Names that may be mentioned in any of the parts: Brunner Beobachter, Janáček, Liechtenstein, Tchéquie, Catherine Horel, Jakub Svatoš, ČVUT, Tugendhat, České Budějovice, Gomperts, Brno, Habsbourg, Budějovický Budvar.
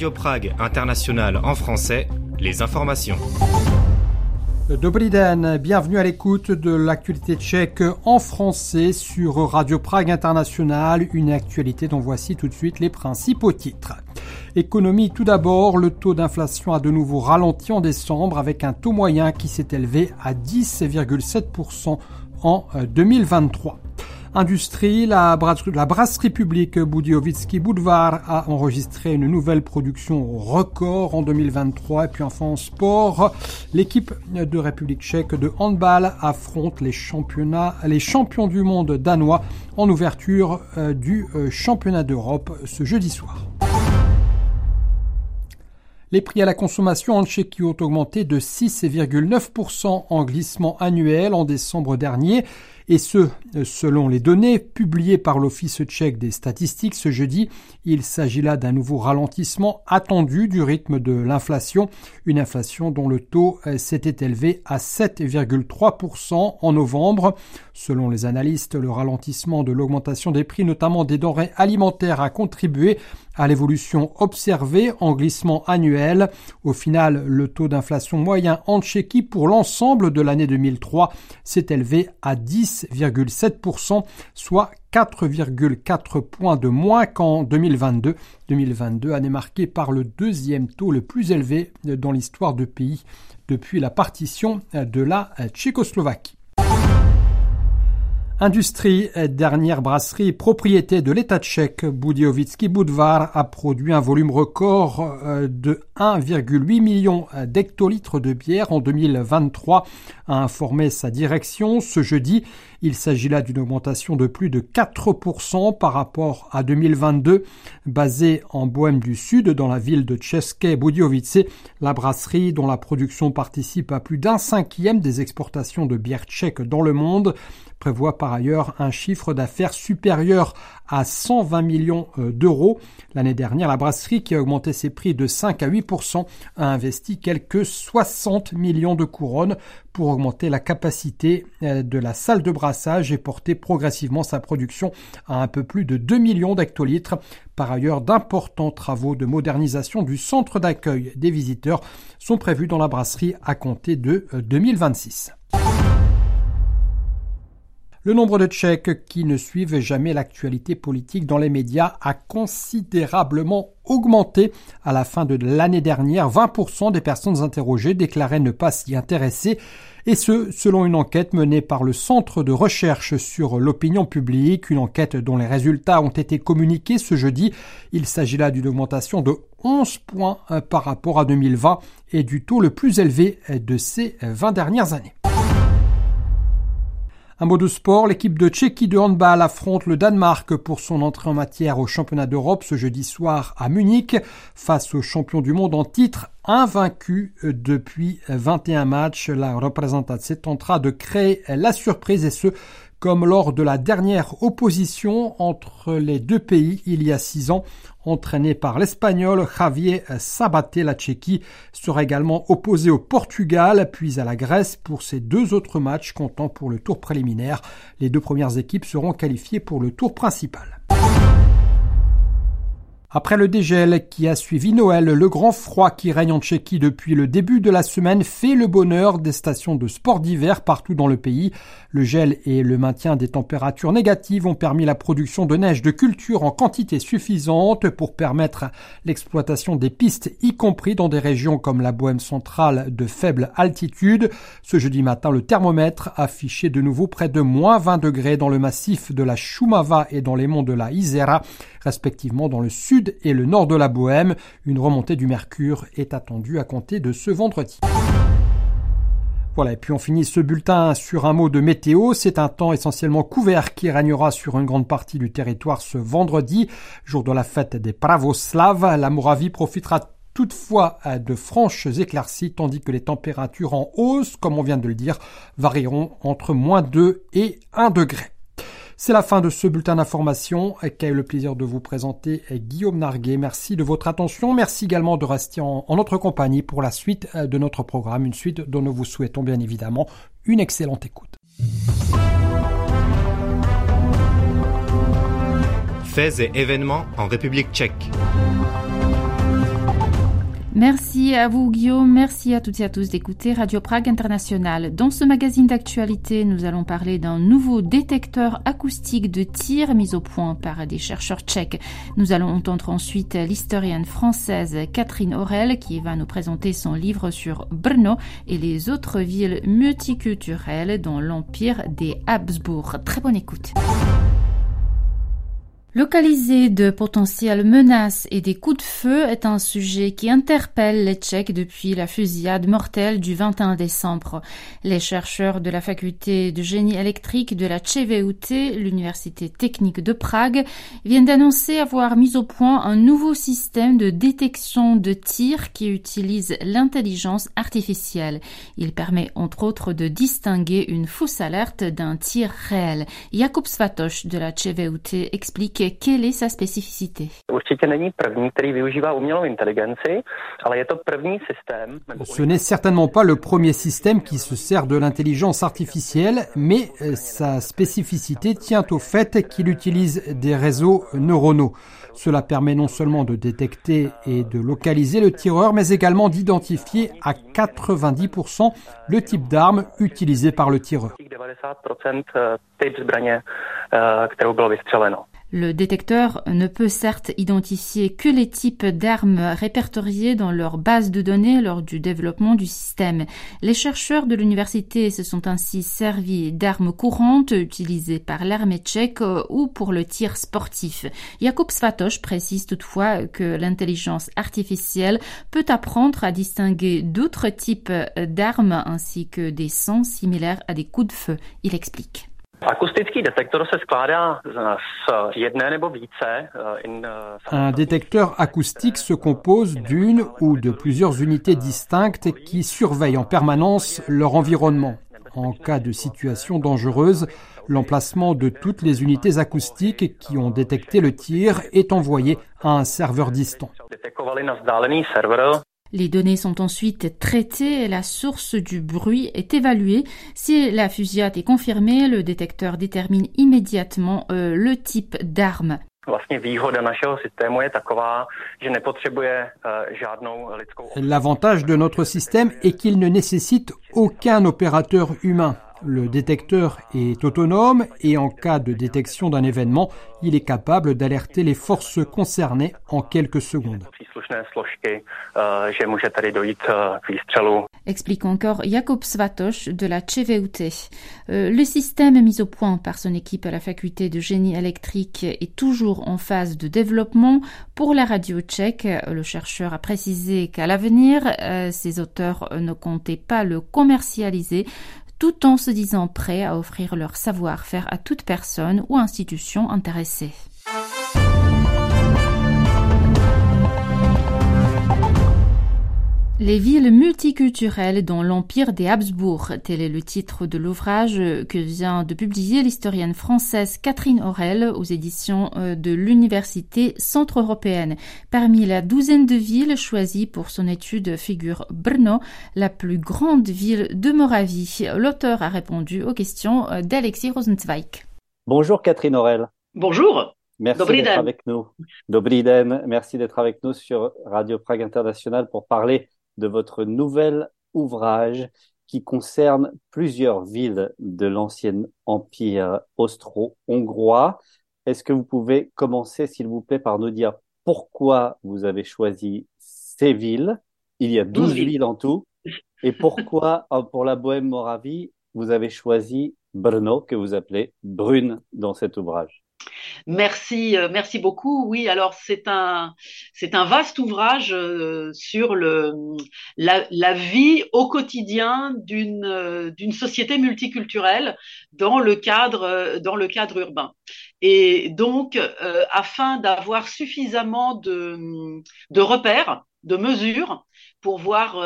Radio Prague International en français, les informations. Dobrý den, bienvenue à l'écoute de l'actualité tchèque en français sur Radio Prague International, une actualité dont voici tout de suite les principaux titres. Économie tout d'abord, le taux d'inflation a de nouveau ralenti en décembre avec un taux moyen qui s'est élevé à 10,7% en 2023. Industrie, la brasserie publique Budějovický Budvar a enregistré une nouvelle production record en 2023. Et puis enfin en sport, l'équipe de République tchèque de handball affronte les champions du monde danois en ouverture du championnat d'Europe ce jeudi soir. Les prix à la consommation en Tchéquie ont augmenté de 6,9% en glissement annuel en décembre dernier. Et ce, selon les données publiées par l'Office tchèque des statistiques ce jeudi, il s'agit là d'un nouveau ralentissement attendu du rythme de l'inflation. Une inflation dont le taux s'était élevé à 7,3% en novembre. Selon les analystes, le ralentissement de l'augmentation des prix, notamment des denrées alimentaires, a contribué à l'évolution observée en glissement annuel. Au final, le taux d'inflation moyen en Tchéquie pour l'ensemble de l'année 2003 s'est élevé à 10,7%, soit 4,4 points de moins qu'en 2022. 2022, année marquée par le deuxième taux le plus élevé dans l'histoire du pays depuis la partition de la Tchécoslovaquie. Industrie, dernière brasserie, propriété de l'État tchèque, Budějovický Budvar a produit un volume record de 1,8 million d'hectolitres de bière en 2023, a informé sa direction ce jeudi. Il s'agit là d'une augmentation de plus de 4% par rapport à 2022. Basée en Bohème du Sud, dans la ville de České Budějovice, la brasserie dont la production participe à plus d'un cinquième des exportations de bière tchèque dans le monde, prévoit par ailleurs un chiffre d'affaires supérieur à 120 millions d'euros. L'année dernière, la brasserie, qui a augmenté ses prix de 5 à 8%, a investi quelques 60 millions de couronnes pour augmenter la capacité de la salle de brassage et porter progressivement sa production à un peu plus de 2 millions d'hectolitres. Par ailleurs, d'importants travaux de modernisation du centre d'accueil des visiteurs sont prévus dans la brasserie à compter de 2026. Le nombre de Tchèques qui ne suivent jamais l'actualité politique dans les médias a considérablement augmenté. À la fin de l'année dernière, 20% des personnes interrogées déclaraient ne pas s'y intéresser. Et ce, selon une enquête menée par le Centre de recherche sur l'opinion publique, une enquête dont les résultats ont été communiqués ce jeudi. Il s'agit là d'une augmentation de 11 points par rapport à 2020 et du taux le plus élevé de ces 20 dernières années. Un mot de sport, l'équipe de Tchéquie de handball affronte le Danemark pour son entrée en matière au championnat d'Europe ce jeudi soir à Munich face aux champions du monde en titre. Invaincue depuis 21 matchs, la représentante tentera de créer la surprise et ce, comme lors de la dernière opposition entre les deux pays il y a 6 ans. Entraîné par l'Espagnol Javier Sabaté, la Tchéquie sera également opposée au Portugal puis à la Grèce pour ses 2 autres matchs comptant pour le tour préliminaire. Les 2 premières équipes seront qualifiées pour le tour principal. Après le dégel qui a suivi Noël, le grand froid qui règne en Tchéquie depuis le début de la semaine fait le bonheur des stations de sport d'hiver partout dans le pays. Le gel et le maintien des températures négatives ont permis la production de neige de culture en quantité suffisante pour permettre l'exploitation des pistes, y compris dans des régions comme la Bohème centrale de faible altitude. Ce jeudi matin, le thermomètre affichait de nouveau près de -20 degrés dans le massif de la Šumava et dans les monts de la Isera, respectivement dans le sud et le nord de la Bohème. Une remontée du mercure est attendue à compter de ce vendredi. Voilà, et puis on finit ce bulletin sur un mot de météo. C'est un temps essentiellement couvert qui régnera sur une grande partie du territoire ce vendredi, jour de la fête des Pravoslaves. La Moravie profitera toutefois de franches éclaircies, tandis que les températures en hausse, comme on vient de le dire, varieront entre -2 et 1 degré. C'est la fin de ce bulletin d'information qu'a eu le plaisir de vous présenter Guillaume Narguet. Merci de votre attention. Merci également de rester en notre compagnie pour la suite de notre programme. Une suite dont nous vous souhaitons bien évidemment une excellente écoute. Faits et événements en République tchèque. Merci à vous Guillaume, merci à toutes et à tous d'écouter Radio Prague International. Dans ce magazine d'actualité, nous allons parler d'un nouveau détecteur acoustique de tir mis au point par des chercheurs tchèques. Nous allons entendre ensuite l'historienne française Catherine Horel qui va nous présenter son livre sur Brno et les autres villes multiculturelles dans l'empire des Habsbourg. Très bonne écoute. Localiser de potentielles menaces et des coups de feu est un sujet qui interpelle les Tchèques depuis la fusillade mortelle du 21 décembre. Les chercheurs de la faculté de génie électrique de la ČVUT, l'université technique de Prague, viennent d'annoncer avoir mis au point un nouveau système de détection de tir qui utilise l'intelligence artificielle. Il permet entre autres de distinguer une fausse alerte d'un tir réel. Jakub Svatoš de la ČVUT explique quelle est sa spécificité. Ce n'est certainement pas le premier système qui se sert de l'intelligence artificielle, mais sa spécificité tient au fait qu'il utilise des réseaux neuronaux. Cela permet non seulement de détecter et de localiser le tireur, mais également d'identifier à 90% le type d'arme utilisée par le tireur. Le détecteur ne peut certes identifier que les types d'armes répertoriés dans leur base de données lors du développement du système. Les chercheurs de l'université se sont ainsi servis d'armes courantes utilisées par l'armée tchèque ou pour le tir sportif. Jakub Svatoš précise toutefois que l'intelligence artificielle peut apprendre à distinguer d'autres types d'armes ainsi que des sons similaires à des coups de feu. Il explique. Un détecteur acoustique se compose d'une ou de plusieurs unités distinctes qui surveillent en permanence leur environnement. En cas de situation dangereuse, l'emplacement de toutes les unités acoustiques qui ont détecté le tir est envoyé à un serveur distant. Les données sont ensuite traitées et la source du bruit est évaluée. Si la fusillade est confirmée, le détecteur détermine immédiatement le type d'arme. L'avantage de notre système est qu'il ne nécessite aucun opérateur humain. Le détecteur est autonome et en cas de détection d'un événement, il est capable d'alerter les forces concernées en quelques secondes. Explique encore Jakub Svatoš de la ČVUT. Le système mis au point par son équipe à la faculté de génie électrique est toujours en phase de développement. Pour la radio tchèque, le chercheur a précisé qu'à l'avenir, ses auteurs ne comptaient pas le commercialiser, tout en se disant prêts à offrir leur savoir-faire à toute personne ou institution intéressée. Les villes multiculturelles dans l'empire des Habsbourg, tel est le titre de l'ouvrage que vient de publier l'historienne française Catherine Horel aux éditions de l'université centre-européenne. Parmi la douzaine de villes choisies pour son étude figure Brno, la plus grande ville de Moravie. L'auteur a répondu aux questions d'Alexis Rosenzweig. Bonjour Catherine Horel. Bonjour. Merci d'être avec nous. Dobrý den. Merci d'être avec nous sur Radio Prague International pour parler de votre nouvel ouvrage qui concerne plusieurs villes de l'ancien empire austro-hongrois. Est-ce que vous pouvez commencer, s'il vous plaît, par nous dire pourquoi vous avez choisi ces villes? Il y a 12 villes en tout. Et pourquoi, pour la Bohème-Moravie, vous avez choisi Brno, que vous appelez Brune dans cet ouvrage? Merci beaucoup. Oui, alors c'est un vaste ouvrage sur la vie au quotidien d'une société multiculturelle dans le cadre urbain. Et donc afin d'avoir suffisamment de repères, de mesures pour voir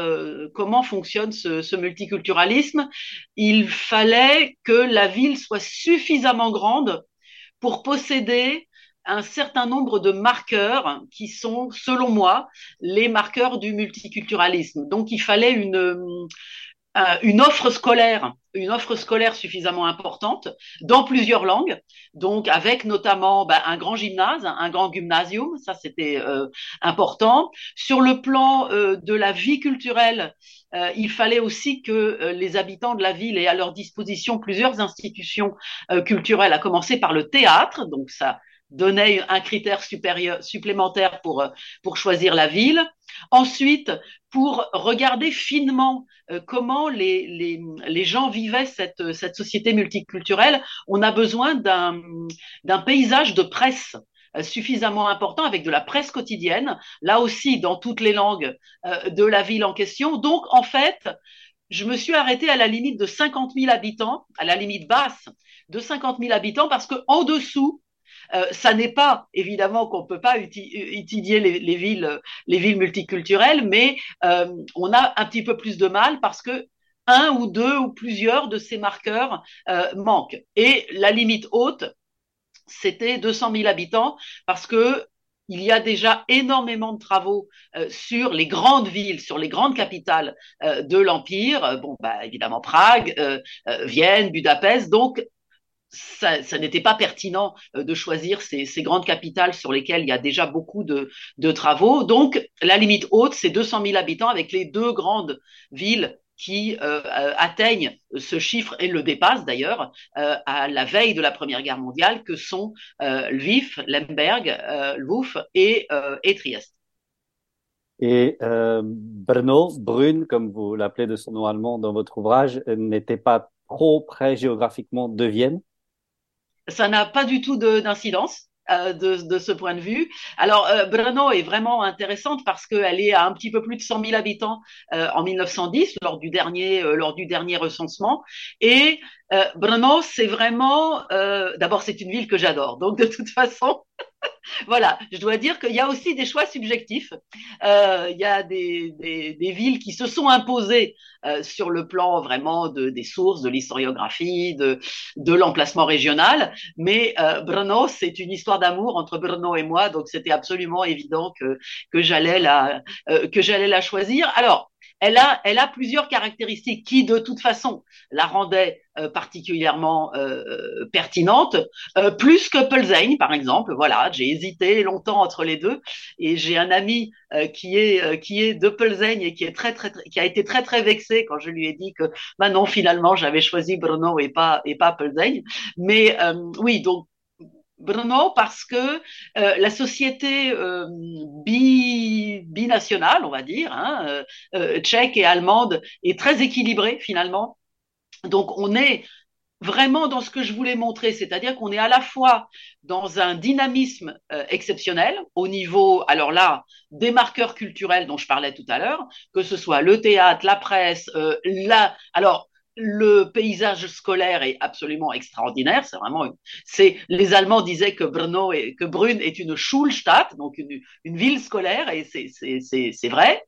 comment fonctionne ce multiculturalisme, il fallait que la ville soit suffisamment grande pour posséder un certain nombre de marqueurs qui sont, selon moi, les marqueurs du multiculturalisme. Donc, il fallait une, une offre scolaire suffisamment importante dans plusieurs langues, donc avec notamment un grand gymnase, un grand gymnasium, ça c'était important. Sur le plan de la vie culturelle, il fallait aussi que les habitants de la ville aient à leur disposition plusieurs institutions culturelles, à commencer par le théâtre, donc ça donnait un critère supplémentaire pour choisir la ville. Ensuite, pour regarder finement comment les gens vivaient cette société multiculturelle, on a besoin d'un paysage de presse suffisamment important, avec de la presse quotidienne, là aussi dans toutes les langues de la ville en question. Donc, en fait, je me suis arrêtée à la limite de 50 000 habitants, à la limite basse de 50 000 habitants, parce qu'en dessous, ça n'est pas, évidemment, qu'on ne peut pas étudier les villes multiculturelles, mais on a un petit peu plus de mal parce que un ou deux ou plusieurs de ces marqueurs manquent. Et la limite haute, c'était 200 000 habitants, parce que il y a déjà énormément de travaux sur les grandes villes, sur les grandes capitales de l'Empire, évidemment Prague, Vienne, Budapest, donc ça n'était pas pertinent de choisir ces grandes capitales sur lesquelles il y a déjà beaucoup de travaux. Donc, la limite haute, c'est 200 000 habitants, avec les deux grandes villes qui atteignent ce chiffre et le dépassent d'ailleurs à la veille de la Première Guerre mondiale, que sont Lviv, Lemberg, Lvov et Trieste. Et Brno, Brune, comme vous l'appelez de son nom allemand dans votre ouvrage, n'était pas trop près géographiquement de Vienne? Ça n'a pas du tout d'incidence de ce point de vue. Alors, Brno est vraiment intéressante parce qu'elle est à un petit peu plus de 100 000 habitants en 1910, lors du dernier recensement. Et Brno, c'est vraiment… d'abord, c'est une ville que j'adore, donc de toute façon… Voilà, je dois dire qu'il y a aussi des choix subjectifs. Il y a des villes qui se sont imposées sur le plan vraiment des sources, de l'historiographie, de l'emplacement régional. Mais Brno, c'est une histoire d'amour entre Brno et moi, donc c'était absolument évident que j'allais la choisir. Alors, elle a plusieurs caractéristiques qui, de toute façon, la rendaient particulièrement pertinente, plus que Plzeň, par exemple. Voilà, j'ai hésité longtemps entre les deux, et j'ai un ami qui est de Plzeň et qui est qui a été très très vexé quand je lui ai dit que non, finalement j'avais choisi Brno et pas Plzeň. Mais oui, donc Brno, parce que la société binationale, on va dire, hein, tchèque et allemande, est très équilibrée finalement. Donc, on est vraiment dans ce que je voulais montrer, c'est-à-dire qu'on est à la fois dans un dynamisme exceptionnel au niveau, alors là, des marqueurs culturels dont je parlais tout à l'heure, que ce soit le théâtre, la presse, alors le paysage scolaire est absolument extraordinaire, c'est vraiment les Allemands disaient que Brünn est une Schulstadt, donc une ville scolaire, et c'est vrai.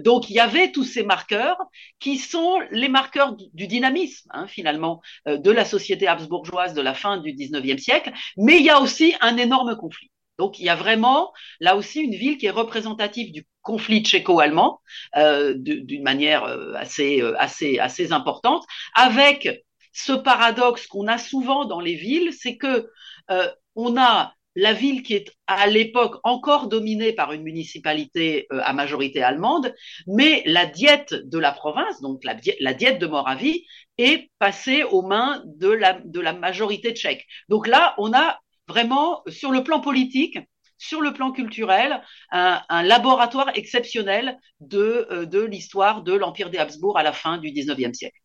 Donc il y avait tous ces marqueurs qui sont les marqueurs du dynamisme, hein, finalement, de la société habsbourgeoise de la fin du 19e siècle, mais il y a aussi un énorme conflit. Donc, il y a vraiment, là aussi, une ville qui est représentative du conflit tchéco-allemand, d'une manière assez importante, avec ce paradoxe qu'on a souvent dans les villes, c'est que on a la ville qui est à l'époque encore dominée par une municipalité à majorité allemande, mais la diète de la province, donc la diète de Moravie, est passée aux mains de la majorité tchèque. Donc là, on a vraiment, sur le plan politique, sur le plan culturel, un laboratoire exceptionnel de l'histoire de l'Empire des Habsbourg à la fin du XIXe siècle.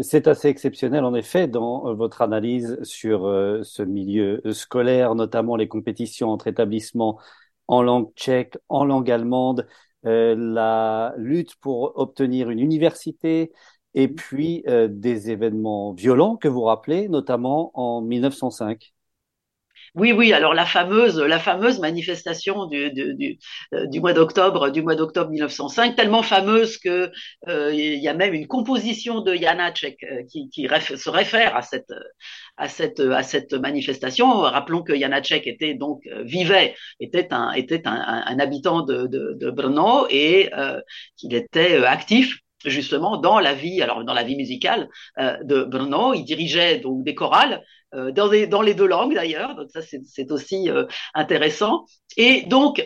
C'est assez exceptionnel, en effet, dans votre analyse sur ce milieu scolaire, notamment les compétitions entre établissements en langue tchèque, en langue allemande, la lutte pour obtenir une université, et puis des événements violents que vous rappelez, notamment en 1905. Oui, alors la fameuse manifestation du mois d'octobre 1905, tellement fameuse que il y a même une composition de Janáček qui se réfère à cette manifestation. Rappelons que Janáček était un habitant de Brno et qu'il était actif justement dans la vie, alors dans la vie musicale de Brno. Il dirigeait donc des chorales dans les deux langues d'ailleurs, donc ça c'est aussi intéressant. Et donc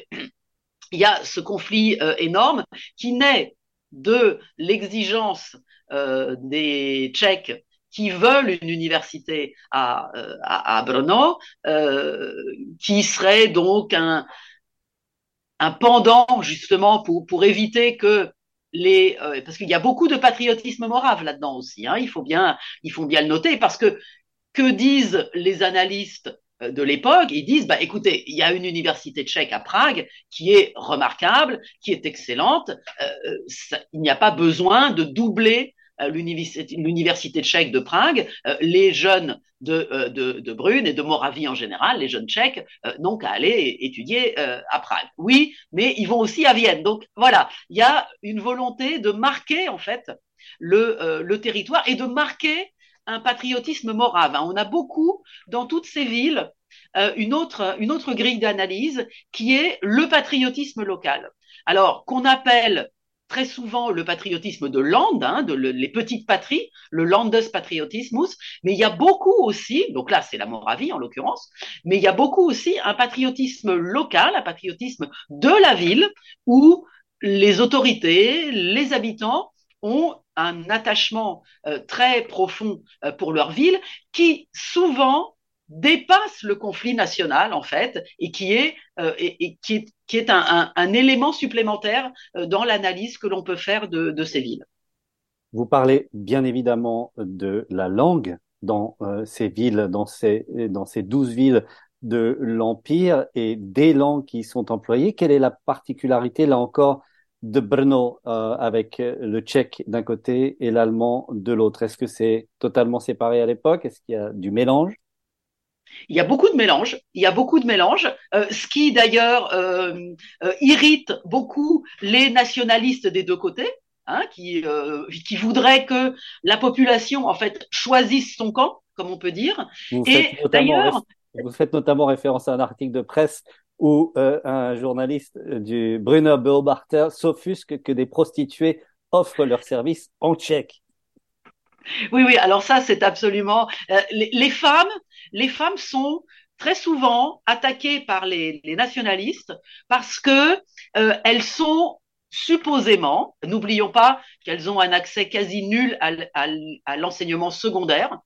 il y a ce conflit énorme qui naît de l'exigence des Tchèques qui veulent une université à Brno, qui serait donc un pendant justement pour éviter que parce qu'il y a beaucoup de patriotisme morave là-dedans aussi, hein, il faut bien le noter, parce que disent les analystes de l'époque? Ils disent, bah écoutez, il y a une université tchèque à Prague qui est remarquable, qui est excellente, il n'y a pas besoin de doubler l'université tchèque de Prague. Les jeunes de Brune et de Moravie en général, les jeunes tchèques, n'ont qu'à aller étudier à Prague. Oui, mais ils vont aussi à Vienne. Donc voilà, il y a une volonté de marquer en fait le territoire et de marquer un patriotisme morave. On a beaucoup dans toutes ces villes une autre grille d'analyse qui est le patriotisme local. Alors qu'on appelle très souvent le patriotisme de Land, hein, les petites patries, le Landespatriotismus, mais il y a beaucoup aussi, donc là c'est la Moravie en l'occurrence, mais il y a beaucoup aussi un patriotisme local, un patriotisme de la ville, où les autorités, les habitants ont un attachement très profond pour leur ville, qui souvent dépasse le conflit national en fait, et qui est un élément supplémentaire dans l'analyse que l'on peut faire de ces villes. Vous parlez bien évidemment de la langue dans ces villes, dans ces 12 villes de l'Empire, et des langues qui sont employées. Quelle est la particularité là encore de Brno avec le tchèque d'un côté et l'allemand de l'autre? Est-ce que c'est totalement séparé à l'époque? Est-ce qu'il y a du mélange? Il y a beaucoup de mélanges, ce qui d'ailleurs irrite beaucoup les nationalistes des deux côtés, hein, qui voudraient que la population en fait choisisse son camp, comme on peut dire. Vous faites notamment référence à un article de presse où un journaliste du Brunner Beobachter s'offusque que des prostituées offrent leurs services en tchèque. Oui, alors ça c'est absolument… Les femmes sont très souvent attaquées par les nationalistes parce que elles sont supposément, n'oublions pas qu'elles ont un accès quasi nul à l'enseignement secondaire,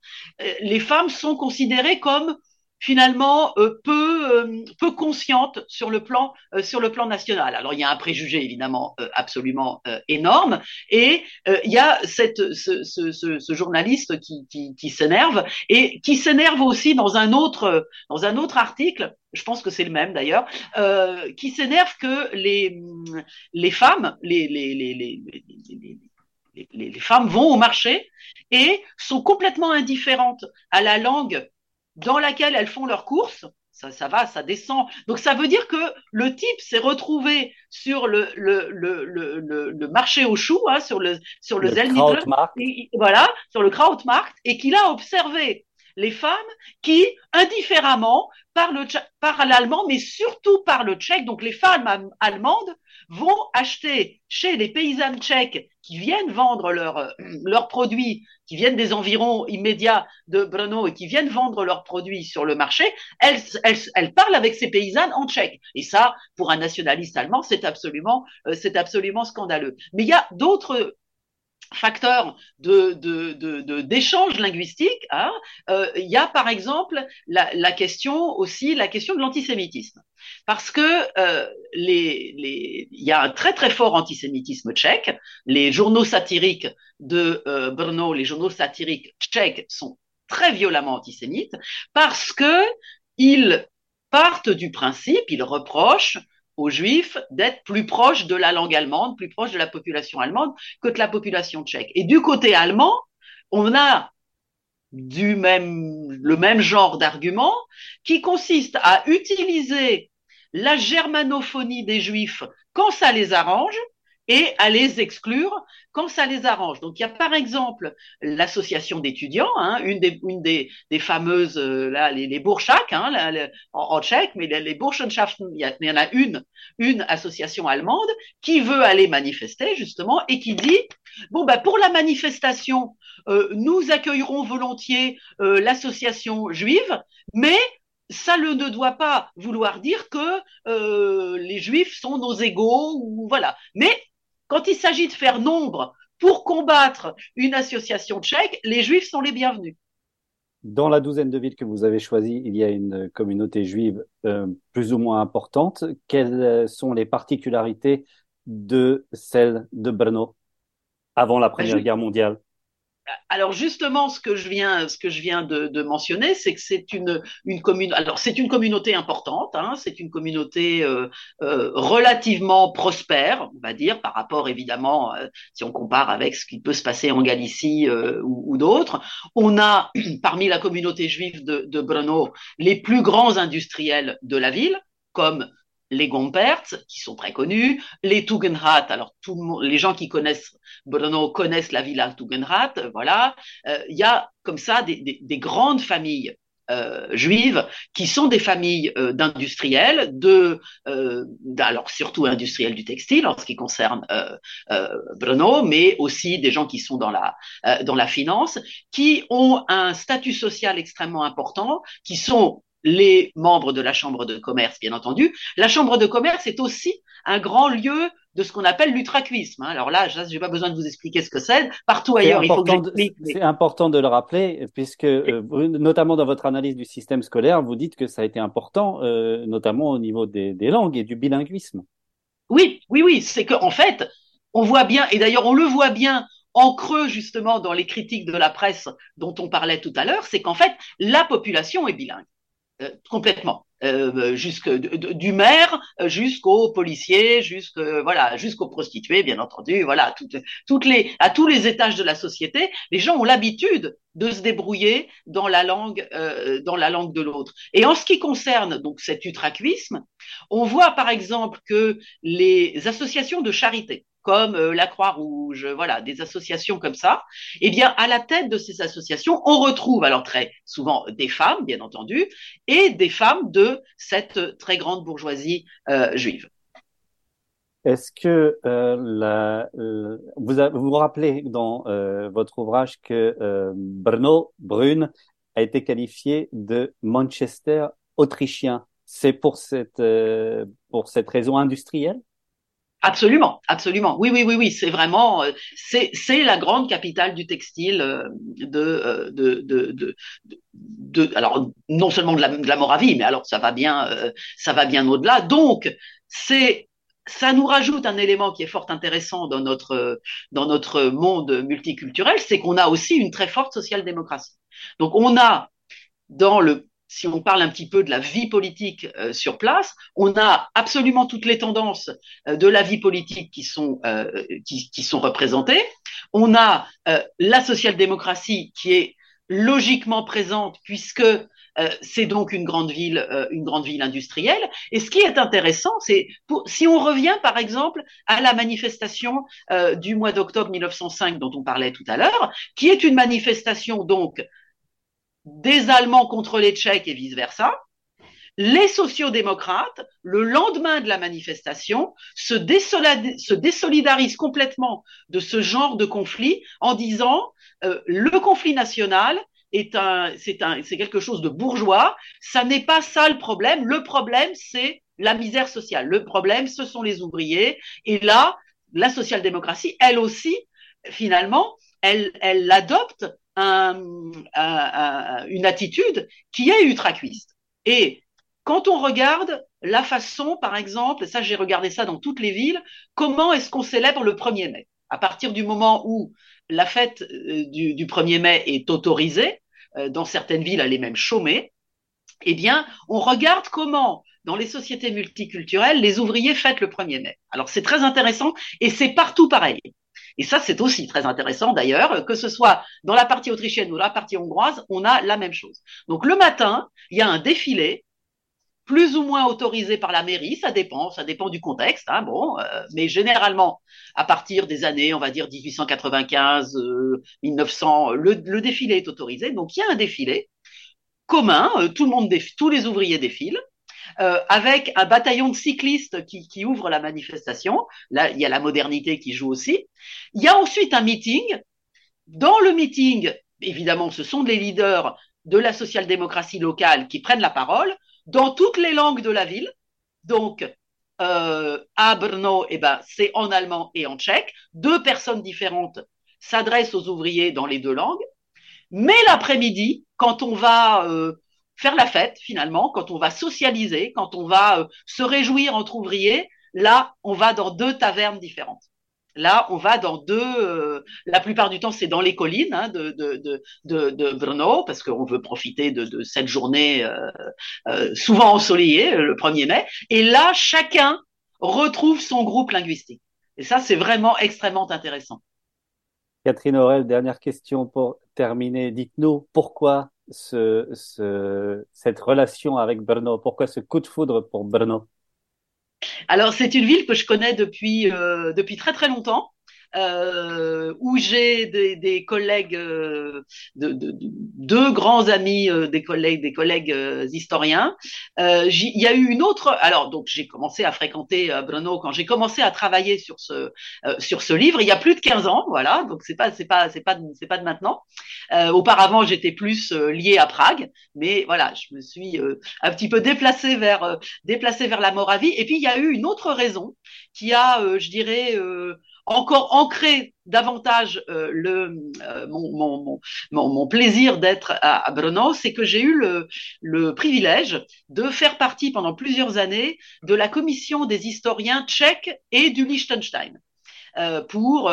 les femmes sont considérées comme finalement peu consciente sur le plan national. Alors il y a un préjugé évidemment absolument énorme, et il y a ce journaliste qui s'énerve, et qui s'énerve aussi dans un autre article, je pense que c'est le même d'ailleurs, qui s'énerve que les femmes les femmes vont au marché et sont complètement indifférentes à la langue dans laquelle elles font leurs courses. Ça va, ça descend. Donc ça veut dire que le type s'est retrouvé sur le marché aux choux, hein, sur le Zellnickl, voilà, sur le Krautmarkt, et qu'il a observé les femmes qui, indifféremment, par l'allemand, mais surtout par le tchèque, donc les femmes allemandes vont acheter chez les paysannes tchèques qui viennent vendre leurs produits, qui viennent des environs immédiats de Brno et qui viennent vendre leurs produits sur le marché. Elles parlent avec ces paysannes en tchèque. Et ça, pour un nationaliste allemand, c'est absolument scandaleux. Mais il y a d'autres facteurs d'échange linguistique, hein. Il y a par exemple la question de l'antisémitisme, parce que il y a un très très fort antisémitisme tchèque. Les journaux satiriques de Brno, les journaux satiriques tchèques sont très violemment antisémites parce que ils partent du principe, ils reprochent aux Juifs d'être plus proches de la langue allemande, plus proches de la population allemande que de la population tchèque. Et du côté allemand, on a le même genre d'argument qui consiste à utiliser la germanophonie des Juifs quand ça les arrange et à les exclure quand ça les arrange. Donc, il y a par exemple l'association d'étudiants, hein, une des fameuses, là, les Burschak, hein, en tchèque, mais les Burschenschaften, il y en a une association allemande qui veut aller manifester, justement, et qui dit, bon, bah, pour la manifestation, nous accueillerons volontiers l'association juive, mais ça ne doit pas vouloir dire que les juifs sont nos égaux, ou voilà. Mais quand il s'agit de faire nombre pour combattre une association tchèque, les juifs sont les bienvenus. Dans la douzaine de villes que vous avez choisies, il y a une communauté juive plus ou moins importante. Quelles sont les particularités de celle de Brno avant la Première Guerre mondiale? Alors justement, ce que je viens de mentionner, c'est que c'est une commune. Alors c'est une communauté importante, hein, c'est une communauté relativement prospère, on va dire, par rapport évidemment si on compare avec ce qui peut se passer en Galicie ou d'autres. On a parmi la communauté juive de Brno les plus grands industriels de la ville, comme les Gomperts, qui sont très connus, les Tugendhat, alors tout le monde, les gens qui connaissent Brno connaissent la villa Tugendhat, voilà. Il y a comme ça des grandes familles juives qui sont des familles d'industriels, alors surtout industriels du textile en ce qui concerne Brno, mais aussi des gens qui sont dans la finance, qui ont un statut social extrêmement important, qui sont les membres de la chambre de commerce, bien entendu. La chambre de commerce est aussi un grand lieu de ce qu'on appelle l'utraquisme. Alors là, je n'ai pas besoin de vous expliquer ce que c'est. Partout ailleurs, il faut que j'explique. C'est important de le rappeler, puisque notamment dans votre analyse du système scolaire, vous dites que ça a été important, notamment au niveau des langues et du bilinguisme. Oui, c'est qu'en fait, on voit bien, et d'ailleurs on le voit bien, en creux justement dans les critiques de la presse dont on parlait tout à l'heure, c'est qu'en fait, la population est bilingue. Complètement, du maire jusqu'aux policiers, jusqu'aux prostituées, bien entendu, voilà, à tous les étages de la société, les gens ont l'habitude de se débrouiller dans la langue de l'autre. Et en ce qui concerne donc cet utraquisme, on voit par exemple que les associations de charité, comme la Croix-Rouge, voilà, des associations comme ça, eh bien, à la tête de ces associations, on retrouve alors très souvent des femmes, bien entendu, et des femmes de cette très grande bourgeoisie juive. Est-ce que vous rappelez dans votre ouvrage que Brno a été qualifié de Manchester autrichien? C'est pour cette raison industrielle? Absolument. Oui, c'est vraiment c'est la grande capitale du textile alors non seulement de la Moravie, mais alors ça va bien au-delà. Donc ça nous rajoute un élément qui est fort intéressant dans notre monde multiculturel, c'est qu'on a aussi une très forte social-démocratie. Donc on a si on parle un petit peu de la vie politique sur place, on a absolument toutes les tendances de la vie politique qui sont représentées. On a la social-démocratie qui est logiquement présente puisque c'est donc une grande ville industrielle. Et ce qui est intéressant, c'est si on revient par exemple à la manifestation du mois d'octobre 1905 dont on parlait tout à l'heure, qui est une manifestation donc des Allemands contre les Tchèques et vice-versa, les sociodémocrates, le lendemain de la manifestation, se désolidarisent complètement de ce genre de conflit en disant le conflit national c'est quelque chose de bourgeois, ça n'est pas ça le problème c'est la misère sociale, le problème ce sont les ouvriers, et là, la social-démocratie, elle aussi, finalement, elle adopte une attitude qui est utraquiste. Et quand on regarde la façon, par exemple, et ça j'ai regardé ça dans toutes les villes, comment est-ce qu'on célèbre le 1er mai? À partir du moment où la fête du 1er mai est autorisée, dans certaines villes elle est même chômée, eh bien on regarde comment, dans les sociétés multiculturelles, les ouvriers fêtent le 1er mai. Alors c'est très intéressant et c'est partout pareil. Et ça, c'est aussi très intéressant d'ailleurs, que ce soit dans la partie autrichienne ou la partie hongroise, on a la même chose. Donc le matin, il y a un défilé plus ou moins autorisé par la mairie, ça dépend du contexte, hein, bon, mais généralement, à partir des années, on va dire 1895, 1900, le défilé est autorisé, donc il y a un défilé commun, tous les ouvriers défilent, avec un bataillon de cyclistes qui ouvre la manifestation, là, il y a la modernité qui joue aussi, il y a ensuite un meeting, dans le meeting, évidemment, ce sont les leaders de la social-démocratie locale qui prennent la parole, dans toutes les langues de la ville, donc à Brno, eh ben, c'est en allemand et en tchèque, deux personnes différentes s'adressent aux ouvriers dans les deux langues, mais l'après-midi, quand on va faire la fête finalement, quand on va socialiser, quand on va se réjouir entre ouvriers, là on va dans deux tavernes différentes. Là, on va dans deux. La plupart du temps, c'est dans les collines hein, de Brno, parce qu'on veut profiter de cette journée souvent ensoleillée, le 1er mai. Et là, chacun retrouve son groupe linguistique. Et ça, c'est vraiment extrêmement intéressant. Catherine Horel, dernière question pour terminer. Dites-nous pourquoi cette relation avec Brno, pourquoi ce coup de foudre pour Brno? Alors, c'est une ville que je connais depuis très très longtemps, où j'ai des collègues, deux grands amis, des collègues historiens. Il y a eu une autre. Alors, donc, j'ai commencé à fréquenter Brno quand j'ai commencé à travailler sur ce livre. Il y a plus de 15 ans, voilà. Donc, c'est pas de maintenant. Auparavant, j'étais plus liée à Prague, mais voilà, je me suis un petit peu déplacée vers la Moravie. Et puis, il y a eu une autre raison qui a, je dirais, encore ancré davantage mon plaisir d'être à Brno, c'est que j'ai eu le privilège de faire partie pendant plusieurs années de la commission des historiens tchèques et du Liechtenstein pour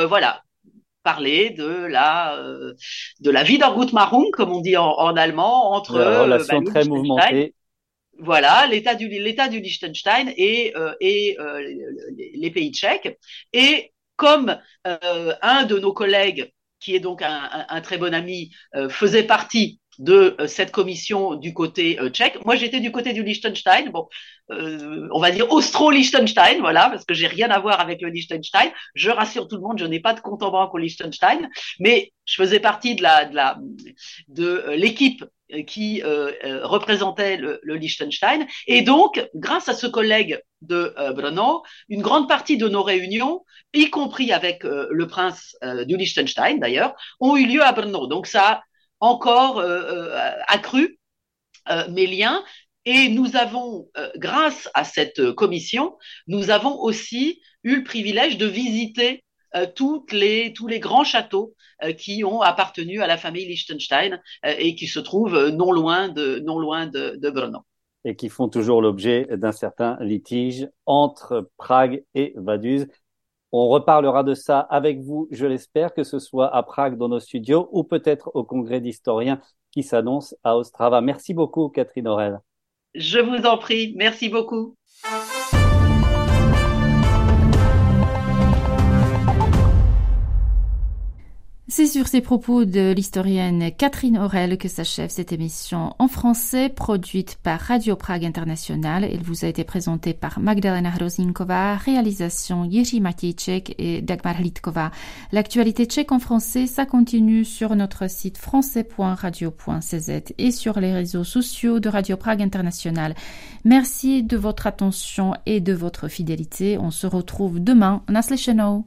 parler de la Wiedergutmachung, comme on dit en allemand, entre la relation très mouvementée. Voilà, l'état du Liechtenstein et les pays tchèques. Et comme un de nos collègues, qui est donc un très bon ami, faisait partie de cette commission du côté tchèque. Moi, j'étais du côté du Liechtenstein, bon, on va dire Austro-Liechtenstein, voilà, parce que j'ai rien à voir avec le Liechtenstein. Je rassure tout le monde, je n'ai pas de compte en banque au Liechtenstein, mais je faisais partie de l'équipe qui représentait le Liechtenstein. Et donc, grâce à ce collègue de Brno, une grande partie de nos réunions, y compris avec le prince du Liechtenstein d'ailleurs, ont eu lieu à Brno. Donc ça a encore accru mes liens. Et nous avons, grâce à cette commission, nous avons aussi eu le privilège de visiter tous les grands châteaux qui ont appartenu à la famille Liechtenstein et qui se trouvent non loin de Brno. Et qui font toujours l'objet d'un certain litige entre Prague et Vaduz. On reparlera de ça avec vous, je l'espère, que ce soit à Prague dans nos studios ou peut-être au congrès d'historiens qui s'annonce à Ostrava. Merci beaucoup, Catherine Horel. Je vous en prie, merci beaucoup. C'est sur ces propos de l'historienne Catherine Horel que s'achève cette émission en français, produite par Radio Prague International. Elle vous a été présentée par Magdalena Hrozinkova, réalisation Jiří Matějček et Dagmar Hlídková. L'actualité tchèque en français, ça continue sur notre site français.radio.cz et sur les réseaux sociaux de Radio Prague International. Merci de votre attention et de votre fidélité. On se retrouve demain. Naslyšenou.